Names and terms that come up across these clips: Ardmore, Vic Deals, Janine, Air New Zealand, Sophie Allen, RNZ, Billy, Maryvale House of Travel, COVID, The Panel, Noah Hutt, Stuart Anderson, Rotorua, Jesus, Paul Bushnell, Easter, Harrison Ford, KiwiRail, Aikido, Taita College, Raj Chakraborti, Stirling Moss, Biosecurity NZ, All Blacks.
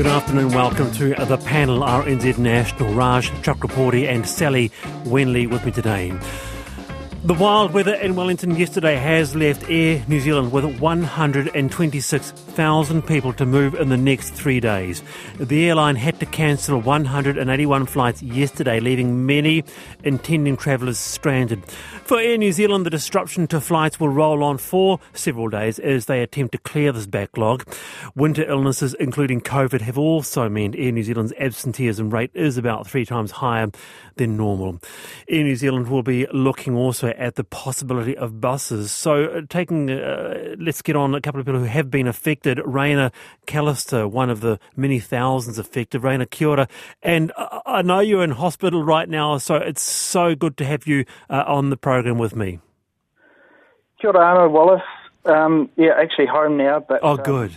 Good afternoon, welcome to The Panel, RNZ National. Raj Chakraborti and Sally Wenley with me today. The wild weather in Wellington yesterday has left Air New Zealand with 126,000 people to move in the next 3 days. The airline had to cancel 181 flights yesterday, leaving many intending travellers stranded. For Air New Zealand, the disruption to flights will roll on for several days as they attempt to clear this backlog. Winter illnesses, including COVID, have also meant Air New Zealand's absenteeism rate is about 3 times higher than normal. Air New Zealand will be looking also at the possibility of buses. So let's get on a couple of people who have been affected. Raina Callister, one of the many thousands affected. Raina, kia ora. And I know you're in hospital right now, so it's so good to have you on the program with me. Kia ora, Anna, Wallace. Actually home now. But oh, good.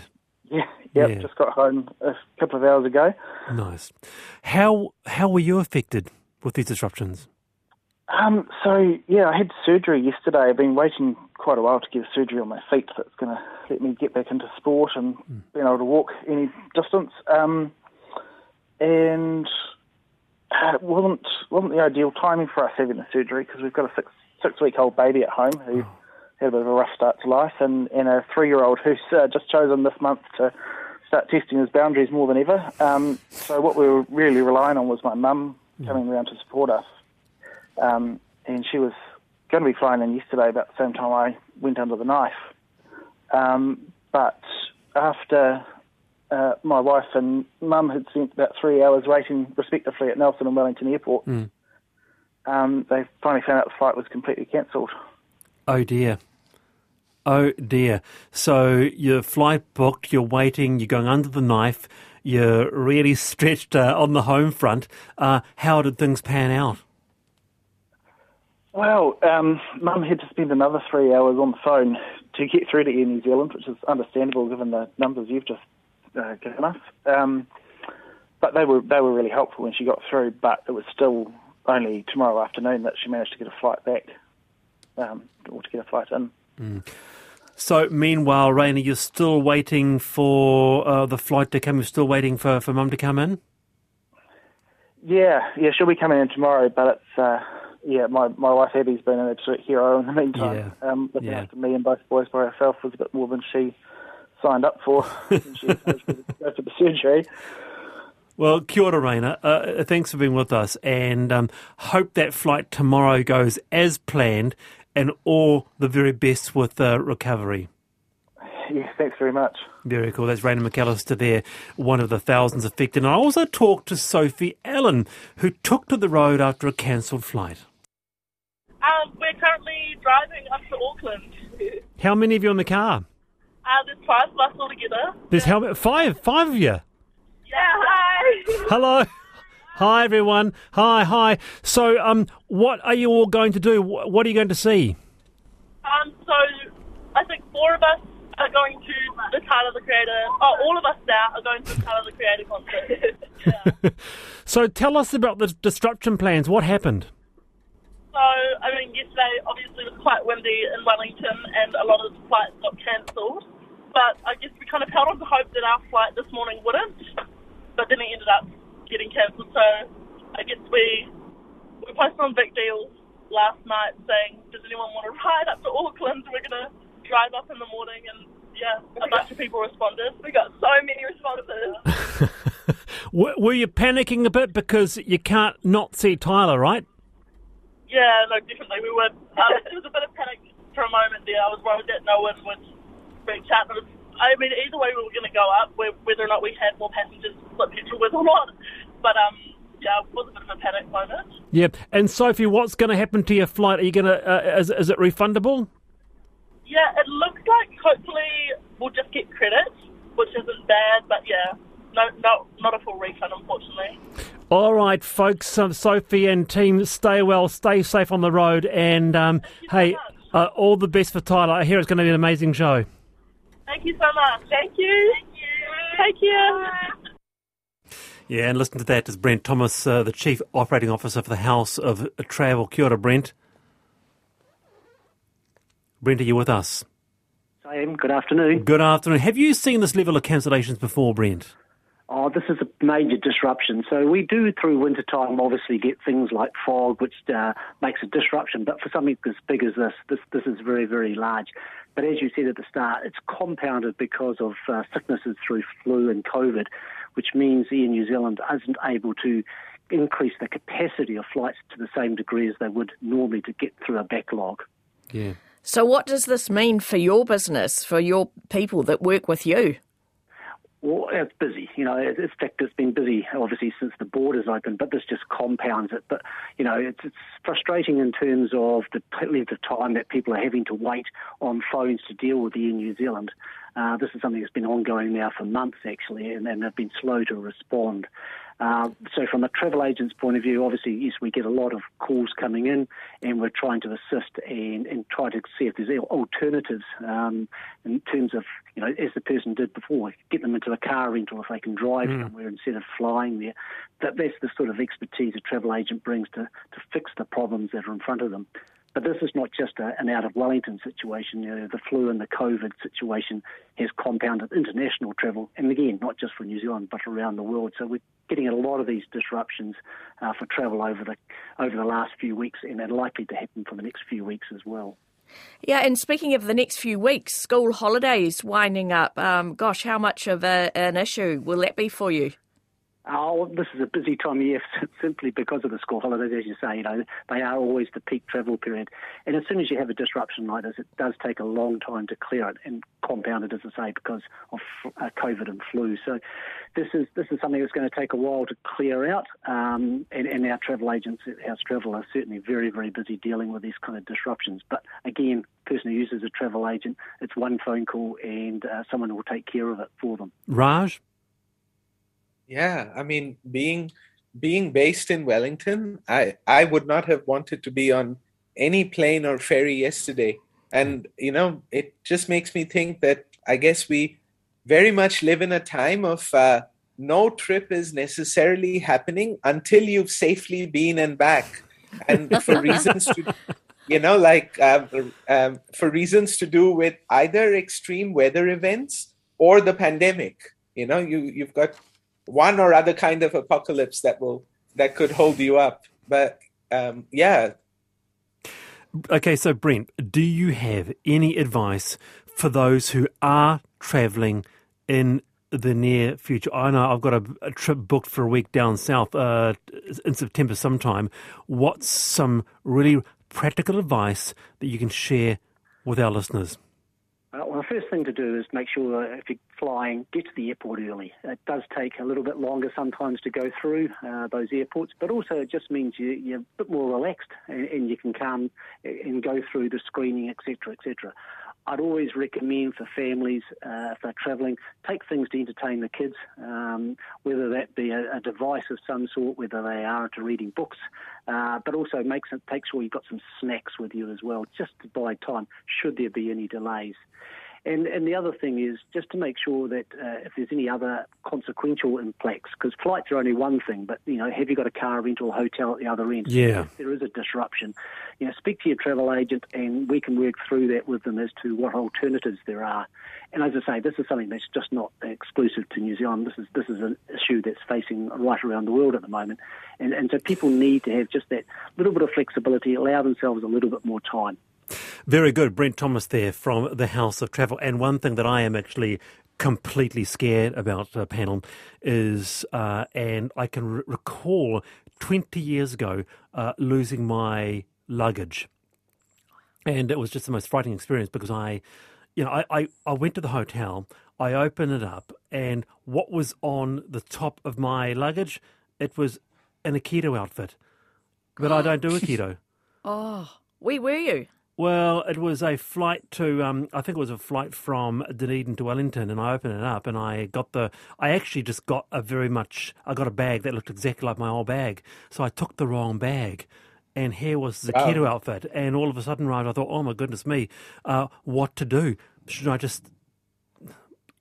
Yeah, just got home a couple of hours ago. Nice. How were you affected with these disruptions? I had surgery yesterday. I've been waiting quite a while to get surgery on my feet that's going to let me get back into sport and being able to walk any distance. It wasn't the ideal timing for us having the surgery because we've got a six-week-old baby at home who had a bit of a rough start to life and a 3-year-old who's just chosen this month to start testing his boundaries more than ever. So what we were really relying on was my mum coming around to support us. And she was going to be flying in yesterday about the same time I went under the knife. But after my wife and mum had spent about 3 hours waiting respectively at Nelson and Wellington Airport, they finally found out the flight was completely cancelled. Oh dear. So your flight booked, you're waiting, you're going under the knife, you're really stretched on the home front. How did things pan out? Well, Mum had to spend another 3 hours on the phone to get through to Air New Zealand, which is understandable given the numbers you've just given us. But they were really helpful when she got through, but it was still only tomorrow afternoon that she managed to get a flight back, or to get a flight in. Mm. So meanwhile, Raina, you're still waiting for the flight to come? You're still waiting for Mum to come in? Yeah, she'll be coming in tomorrow, but it's... my wife Abby's been an absolute hero in the meantime. Looking after me and both boys by herself was a bit more than she signed up for when she decided to go for the surgery. Well, kia ora, Raina. Thanks for being with us, and hope that flight tomorrow goes as planned and all the very best with recovery. Yeah, thanks very much. Very cool. That's Raina Callister there, one of the thousands affected. And I also talked to Sophie Allen, who took to the road after a cancelled flight. We're currently driving up to Auckland. How many of you in the car? There's 5 of us all together. There's how many? 5 of you? Yeah, hi. Hello. Hi, everyone. Hi. So what are you all going to do? What are you going to see? So I think 4 of us are going to the Tyler, the Creator. Oh, all of us now are going to the Tyler, the Creator concert. Yeah. So tell us about the disruption plans. What happened? So, yesterday obviously was quite windy in Wellington and a lot of flights got cancelled. But I guess we kind of held on to hope that our flight this morning wouldn't. But then it ended up getting cancelled. So I guess we posted on Vic Deals last night saying, does anyone want to ride up to Auckland? We're going to drive up in the morning and a bunch of people responded. We got so many responses. Were you panicking a bit because you can't not see Tyler, right? Yeah, no, definitely we were. There was a bit of panic for a moment there. I was worried that no one would reach out. Either way we were going to go up, whether or not we had more passengers to split petrol with or not. But it was a bit of a panic moment. Yeah, and Sophie, what's going to happen to your flight? Are you going to? Is it refundable? Yeah, it looks like hopefully we'll just get credit, which isn't bad, but not a full refund, unfortunately. All right, folks, Sophie and team, stay well, stay safe on the road, and all the best for Tyler. I hear it's going to be an amazing show. Thank you so much. Thank you. Take care. Yeah, and listen to that is Brent Thomas, the Chief Operating Officer for the House of Travel. Kia ora, Brent. Brent, are you with us? I am. Good afternoon. Have you seen this level of cancellations before, Brent? Oh, this is a major disruption. So we do, through wintertime, obviously get things like fog, which makes a disruption. But for something as big as this is very, very large. But as you said at the start, it's compounded because of sicknesses through flu and COVID, which means Air New Zealand isn't able to increase the capacity of flights to the same degree as they would normally to get through a backlog. Yeah. So what does this mean for your business, for your people that work with you? Well, it's busy. You know, in fact, it's been busy, obviously, since the borders opened, but this just compounds it. But, you know, it's frustrating in terms of the length of time that people are having to wait on phones to deal with Air New Zealand. This is something that's been ongoing now for months, actually, and they've been slow to respond. So from a travel agent's point of view, obviously, yes, we get a lot of calls coming in and we're trying to assist and try to see if there's alternatives in terms of, you know, as the person did before, get them into a car rental if they can drive somewhere instead of flying there. That's the sort of expertise a travel agent brings to fix the problems that are in front of them. But this is not just an out-of-Wellington situation. You know, the flu and the COVID situation has compounded international travel, and again, not just for New Zealand, but around the world. So we're getting a lot of these disruptions for travel over the last few weeks, and they're likely to happen for the next few weeks as well. Yeah, and speaking of the next few weeks, school holidays winding up. Gosh, how much of an issue will that be for you? Oh, this is a busy time of year simply because of the school holidays, as you say. You know, they are always the peak travel period. And as soon as you have a disruption like this, it does take a long time to clear it and compound it, as I say, because of COVID and flu. So this is something that's going to take a while to clear out. And our travel agents at House Travel are certainly very, very busy dealing with these kind of disruptions. But again, person who uses a travel agent, it's one phone call and someone will take care of it for them. Raj? Yeah, I mean, being based in Wellington, I would not have wanted to be on any plane or ferry yesterday. And, you know, it just makes me think that I guess we very much live in a time of no trip is necessarily happening until you've safely been and back. And for reasons to, you know, like for reasons to do with either extreme weather events or the pandemic, you know, you've got one or other kind of apocalypse that could hold you up. But yeah. Okay, so Brent, do you have any advice for those who are travelling in the near future? I know I've got a trip booked for a week down south in September sometime. What's some really practical advice that you can share with our listeners? Well, the first thing to do is make sure if you're flying, get to the airport early. It does take a little bit longer sometimes to go through those airports, but also it just means you're a bit more relaxed and you can come and go through the screening, et cetera, et cetera. I'd always recommend for families, if they're travelling, take things to entertain the kids, whether that be a device of some sort, whether they are into reading books, but also take sure you've got some snacks with you as well, just to buy time, should there be any delays. And the other thing is just to make sure that if there's any other consequential impacts, because flights are only one thing, but, you know, have you got a car rental hotel at the other end? Yeah. If there is a disruption, you know, speak to your travel agent and we can work through that with them as to what alternatives there are. And as I say, this is something that's just not exclusive to New Zealand. This is an issue that's facing right around the world at the moment. And so people need to have just that little bit of flexibility, allow themselves a little bit more time. Very good. Brent Thomas there from the House of Travel. And one thing that I am actually completely scared about, the panel, is, and I can recall 20 years ago losing my luggage. And it was just the most frightening experience because I went to the hotel, I opened it up, and what was on the top of my luggage, it was an Aikido outfit. But I don't do Aikido. Oh, where were you? Well, it was a flight to, I think it was a flight from Dunedin to Wellington, and I opened it up and I got a bag that looked exactly like my old bag. So I took the wrong bag, and here was the keto outfit. And all of a sudden, right, I thought, oh my goodness me, what to do? Should I just...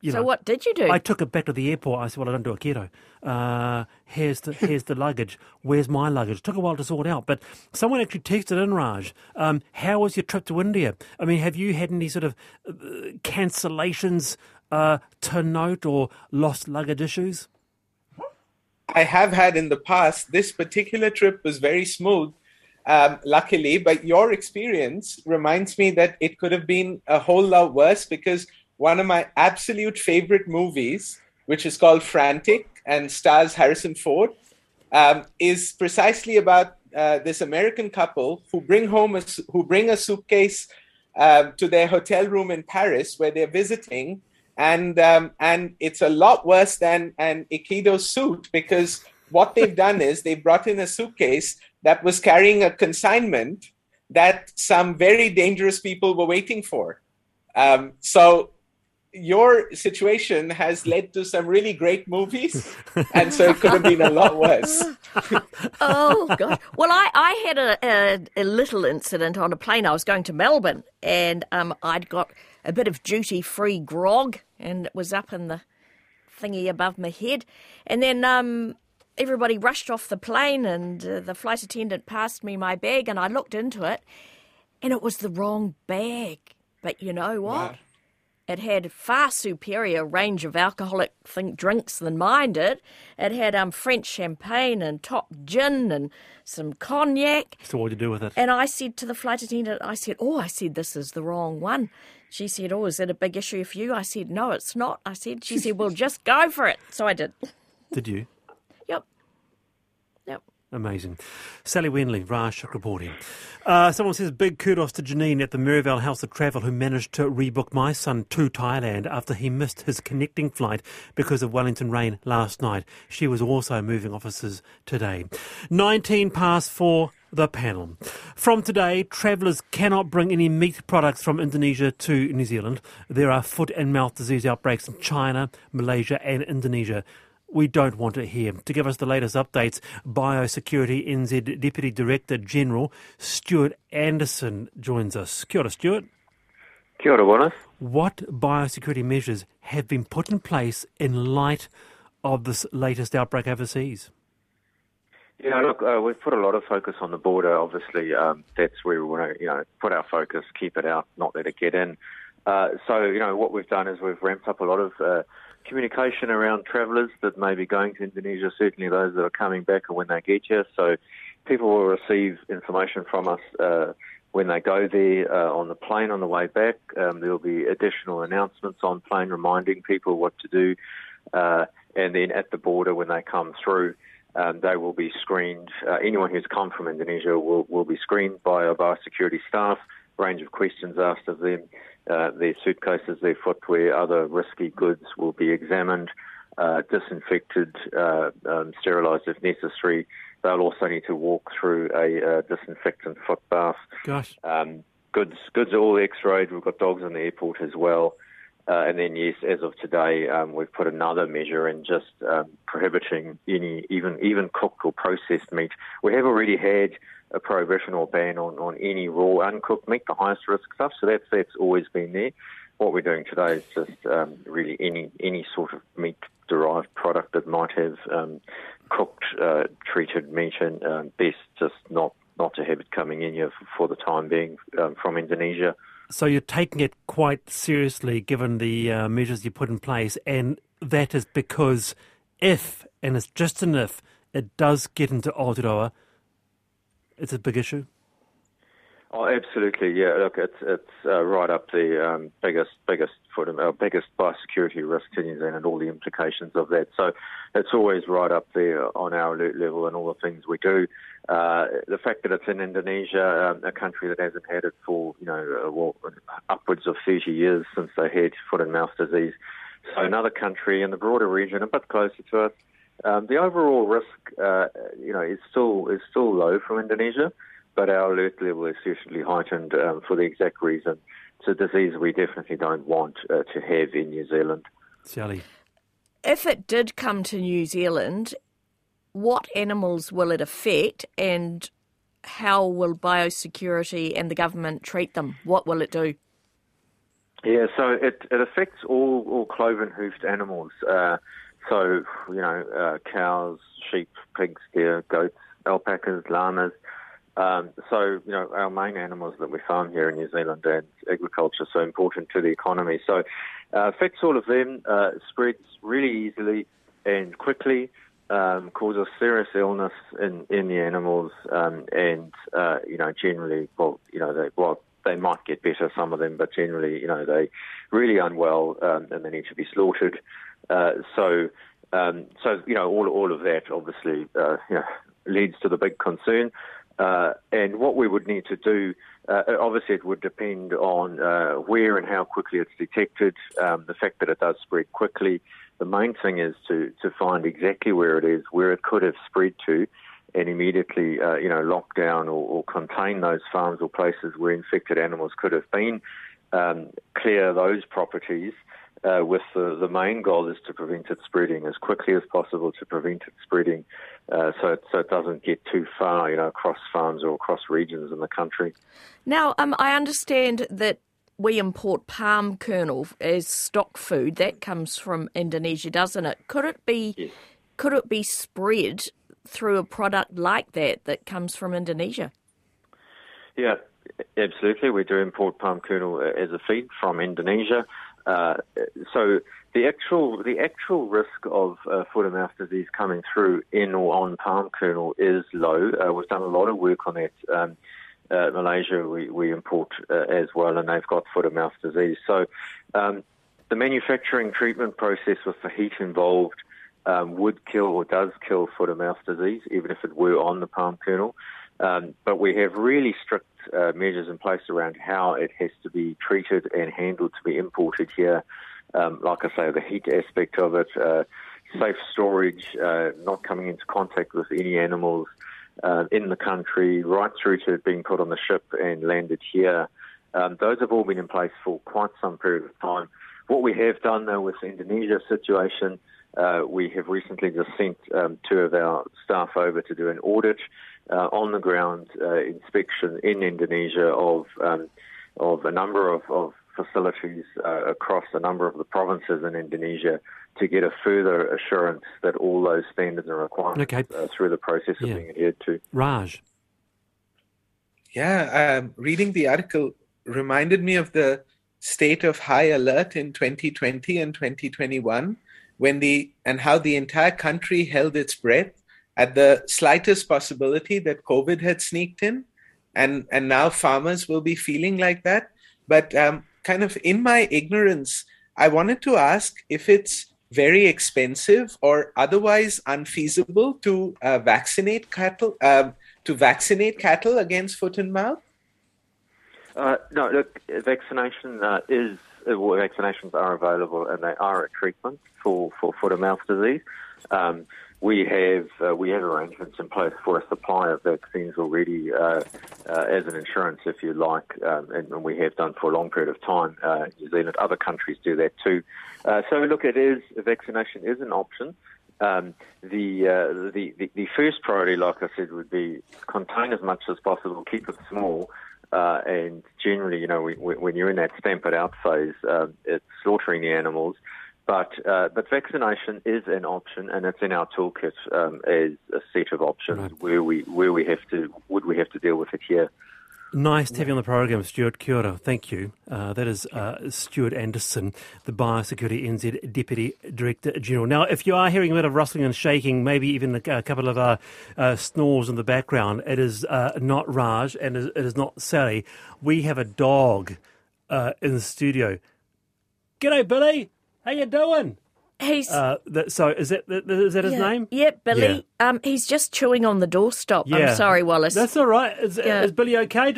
You know, what did you do? I took it back to the airport. I said, well, I don't do a keto. Here's the luggage. Where's my luggage? It took a while to sort out. But someone actually texted in, Raj, how was your trip to India? I mean, have you had any sort of cancellations to note or lost luggage issues? I have had in the past. This particular trip was very smooth, luckily, but your experience reminds me that it could have been a whole lot worse, because one of my absolute favorite movies, which is called Frantic and stars Harrison Ford, is precisely about this American couple who bring a suitcase to their hotel room in Paris where they're visiting. And it's a lot worse than an Aikido suit, because what they've done is they brought in a suitcase that was carrying a consignment that some very dangerous people were waiting for. So your situation has led to some really great movies, and so it could have been a lot worse. Oh, God. Well, I had a little incident on a plane. I was going to Melbourne, and I'd got a bit of duty-free grog, and it was up in the thingy above my head. And then everybody rushed off the plane, and the flight attendant passed me my bag, and I looked into it, and it was the wrong bag. But you know what? Wow. It had far superior range of alcoholic drinks than mine did. It had French champagne and top gin and some cognac. So what did you do with it? And I said to the flight attendant, I said, this is the wrong one. She said, oh, is that a big issue for you? I said, no, it's not. I said, she said, well, just go for it. So I did. Did you? Yep. Amazing. Sally Wenley, Raj Chakraborti. Someone says, big kudos to Janine at the Maryvale House of Travel, who managed to rebook my son to Thailand after he missed his connecting flight because of Wellington rain last night. She was also moving offices today. 4:19. The panel. From today, travellers cannot bring any meat products from Indonesia to New Zealand. There are foot-and-mouth disease outbreaks in China, Malaysia and Indonesia. We don't want it here. To give us the latest updates, Biosecurity NZ Deputy Director General Stuart Anderson joins us. Kia ora, Stuart. Kia ora, Wallace. What biosecurity measures have been put in place in light of this latest outbreak overseas? Yeah, look, we've put a lot of focus on the border, obviously. That's where we want to put our focus, keep it out, not let it get in. So what we've done is we've ramped up a lot of communication around travellers that may be going to Indonesia, certainly those that are coming back or when they get here. So people will receive information from us when they go there on the plane on the way back. There will be additional announcements on plane reminding people what to do. And then at the border when they come through, they will be screened. Anyone who's come from Indonesia will be screened by our biosecurity staff. Range of questions asked of them. Their suitcases, their footwear, other risky goods will be examined, disinfected, sterilised if necessary. They'll also need to walk through a disinfectant foot bath. Gosh. Goods are all x-rayed. We've got dogs in the airport as well. And then, yes, as of today, we've put another measure in, just prohibiting any even cooked or processed meat. We have already had a prohibition or ban on any raw, uncooked meat, the highest risk stuff, so that's always been there. What we're doing today is just really any sort of meat-derived product that might have cooked, treated meat, and best just not to have it coming in here for the time being from Indonesia. So you're taking it quite seriously, given the measures you put in place, and that is because if, and it's just an if, it does get into Aotearoa, it's a big issue? Oh, absolutely, yeah. Look, it's right up the biggest biosecurity risk to New Zealand and all the implications of that. So it's always right up there on our alert level and all the things we do. The fact that it's in Indonesia, a country that hasn't had it for upwards of 30 years since they had foot-and-mouth disease. So another country in the broader region, a bit closer to us. The overall risk, is still low from Indonesia. But our alert level is certainly heightened for the exact reason. It's a disease we definitely don't want to have in New Zealand. Sally. If it did come to New Zealand, what animals will it affect and how will biosecurity and the government treat them? What will it do? Yeah, so it affects all cloven-hoofed animals. Cows, sheep, pigs, deer, goats, alpacas, llamas. Our main animals that we farm here in New Zealand, and agriculture so important to the economy. So affects all of them, spreads really easily and quickly, causes serious illness in the animals, and you know, generally, they might get better, some of them, but generally, you know, they really unwell, and they need to be slaughtered. So you know, all of that obviously leads to the big concern. And what we would need to do, obviously it would depend on where and how quickly it's detected, the fact that it does spread quickly. The main thing is to find exactly where it is, where it could have spread to, and immediately lock down or contain those farms or places where infected animals could have been, clear those properties, with the main goal is to prevent it spreading as quickly as possible, to prevent it spreading so it doesn't get too far, across farms or across regions in the country. Now, I understand that we import palm kernel as stock food. That comes from Indonesia, doesn't it? Could it be spread through a product like that comes from Indonesia? Yeah, absolutely. We do import palm kernel as a feed from Indonesia. So the actual risk of foot-and-mouth disease coming through in or on palm kernel is low. We've done a lot of work on that. Malaysia, we import as well, and they've got foot-and-mouth disease. So the manufacturing treatment process with the heat involved would kill or does kill foot-and-mouth disease, even if it were on the palm kernel. But we have really strict measures in place around how it has to be treated and handled to be imported here. Like I say, the heat aspect of it, safe storage, not coming into contact with any animals in the country, right through to it being put on the ship and landed here. Those have all been in place for quite some period of time. What we have done, though, with the Indonesia situation, we have recently just sent two of our staff over to do an audit, on-the-ground inspection in Indonesia of a number of facilities across a number of the provinces in Indonesia to get a further assurance that all those standards and requirements through the process are being adhered to. Raj? Yeah, reading the article reminded me of the state of high alert in 2020 and 2021, and how the entire country held its breath at the slightest possibility that COVID had sneaked in, and now farmers will be feeling like that. But kind of in my ignorance, I wanted to ask if it's very expensive or otherwise unfeasible to vaccinate cattle against foot and mouth. No, look, vaccinations are available, and they are a treatment for foot and mouth disease. We have arrangements in place for a supply of vaccines already as an insurance, if you like, and we have done for a long period of time. New Zealand, other countries do that too. So look, vaccination is an option. The first priority, like I said, would be contain as much as possible, keep it small. And generally, when you're in that stamp it out phase, it's slaughtering the animals. But vaccination is an option, and it's in our toolkit as a set of options where we have to deal with it here. Nice to have you on the program, Stuart. Kia ora. Thank you. That is Stuart Anderson, the Biosecurity NZ Deputy Director General. Now, if you are hearing a bit of rustling and shaking, maybe even a couple of snores in the background, it is not Raj and it is not Sally. We have a dog in the studio. G'day, Billy. How you doing? He's is that his name? Yeah, Billy. Yeah. He's just chewing on the doorstop. Yeah. I'm sorry, Wallace. That's all right. Is Billy okay?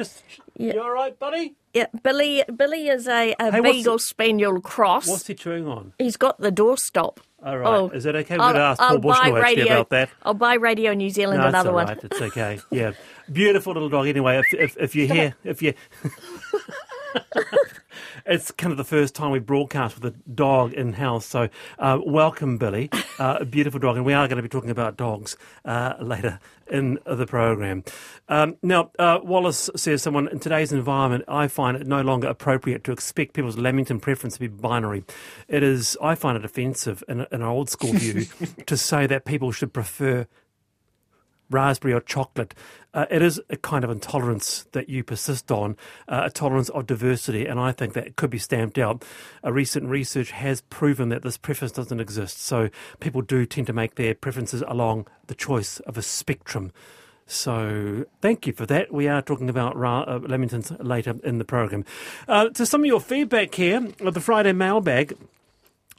You all right, buddy? Yeah, Billy is a beagle spaniel cross. What's he chewing on? He's got the doorstop. All right. Oh, is that okay? We're going to ask Paul Bushnell actually about that. I'll buy Radio New Zealand another one. All right. It's okay. Yeah, beautiful little dog. Anyway, if you hear It's kind of the first time we broadcast with a dog in-house, so welcome, Billy, a beautiful dog, and we are going to be talking about dogs later in the program. Now, Wallace says, someone, in today's environment, I find it no longer appropriate to expect people's Lamington preference to be binary. I find it offensive in an old-school view to say that people should prefer raspberry or chocolate. It is a kind of intolerance that you persist on, a tolerance of diversity, and I think that it could be stamped out. A recent research has proven that this preference doesn't exist, so people do tend to make their preferences along the choice of a spectrum. So thank you for that. We are talking about Lamington's later in the program. To some of your feedback here, the Friday mailbag,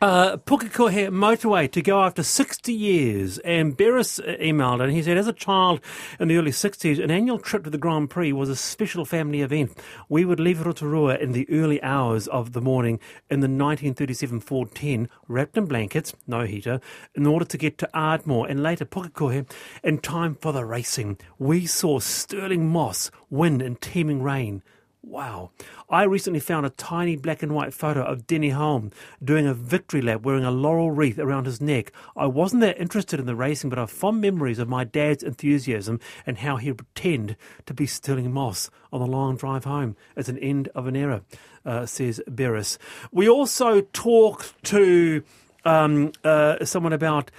Pukekohe motorway to go after 60 years. And Beres emailed and he said, as a child in the early 60s, an annual trip to the Grand Prix was a special family event. We would leave Rotorua in the early hours of the morning in the 1937 Ford 10, wrapped in blankets, no heater, in order to get to Ardmore and later Pukekohe in time for the racing. We saw Stirling Moss, wind and teeming rain. Wow. I recently found a tiny black and white photo of Denny Hulme doing a victory lap wearing a laurel wreath around his neck. I wasn't that interested in the racing, but I have fond memories of my dad's enthusiasm and how he would pretend to be Stirling Moss on the long drive home. It's an end of an era, says Beres. We also talked to someone about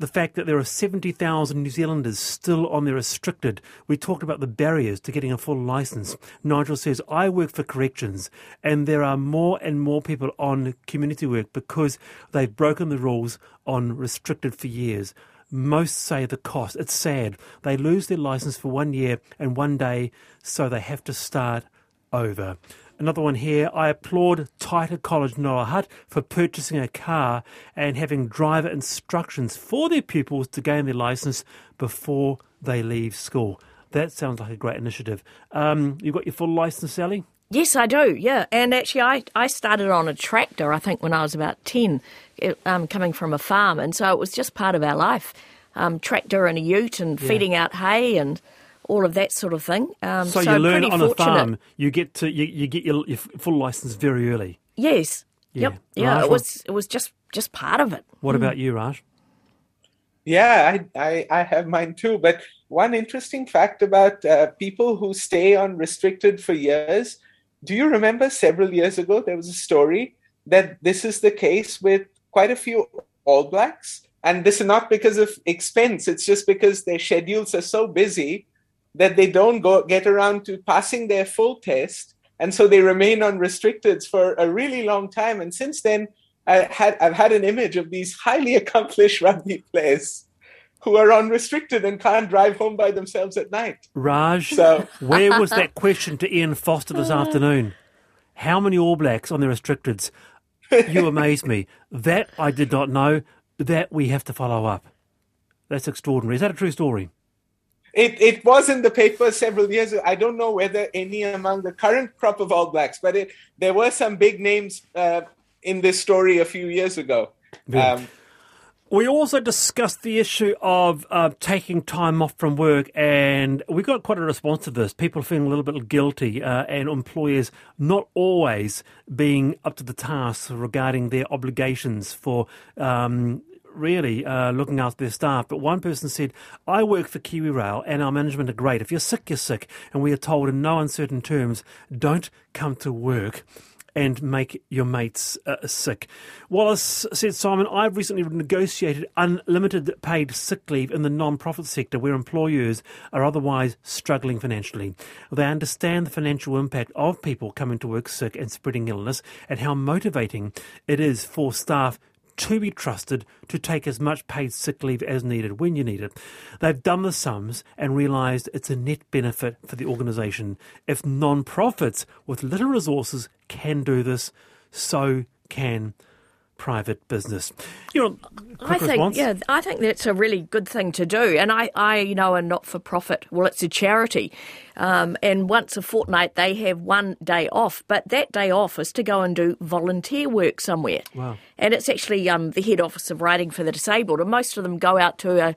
the fact that there are 70,000 New Zealanders still on their restricted. We talked about the barriers to getting a full licence. Nigel says, I work for corrections and there are more and more people on community work because they've broken the rules on restricted for years. Most say the cost. It's sad. They lose their licence for 1 year and 1 day, so they have to start over. Another one here, I applaud Taita College Noah Hutt for purchasing a car and having driver instructions for their pupils to gain their licence before they leave school. That sounds like a great initiative. You got your full licence, Sally? Yes, I do, yeah. And actually, I started on a tractor, I think, when I was about 10, coming from a farm. And so it was just part of our life, tractor and a ute and feeding out hay and all of that sort of thing. So you learn on a farm. You get your full licence very early. Yes. Yeah. Yep. Yeah. Raj, it was just part of it. What about you, Raj? Yeah, I have mine too. But one interesting fact about people who stay on restricted for years. Do you remember several years ago there was a story that this is the case with quite a few All Blacks, and this is not because of expense. It's just because their schedules are so busy that they don't get around to passing their full test, and so they remain on restricteds for a really long time. And since then, I've had an image of these highly accomplished rugby players who are on restricted and can't drive home by themselves at night. Raj, where was that question to Ian Foster this afternoon? How many All Blacks on their restricteds? You amaze me. That I did not know. That we have to follow up. That's extraordinary. Is that a true story? It was in the paper several years ago. I don't know whether any among the current crop of All Blacks, but there were some big names in this story a few years ago. Yeah. We also discussed the issue of taking time off from work, and we got quite a response to this. People feeling a little bit guilty and employers not always being up to the task regarding their obligations for looking after their staff. But one person said, I work for KiwiRail and our management are great. If you're sick, you're sick. And we are told in no uncertain terms, don't come to work and make your mates sick. Wallace said, Simon, I've recently negotiated unlimited paid sick leave in the non-profit sector where employers are otherwise struggling financially. They understand the financial impact of people coming to work sick and spreading illness and how motivating it is for staff to be trusted to take as much paid sick leave as needed when you need it. They've done the sums and realised it's a net benefit for the organisation. If non-profits with little resources can do this, so can private business. I think that's a really good thing to do. And I a not-for-profit, it's a charity. And once a fortnight, they have 1 day off. But that day off is to go and do volunteer work somewhere. Wow. And it's actually the head office of Riding for the Disabled. And most of them go out to a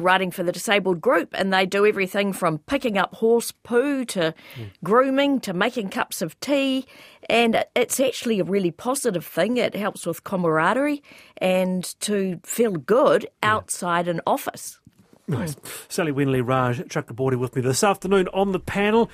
Riding for the Disabled group, and they do everything from picking up horse poo to grooming to making cups of tea, and it's actually a really positive thing. It helps with camaraderie and to feel good outside an office. Nice. Sally Wenley, Raj Chakraborti with me this afternoon on The Panel.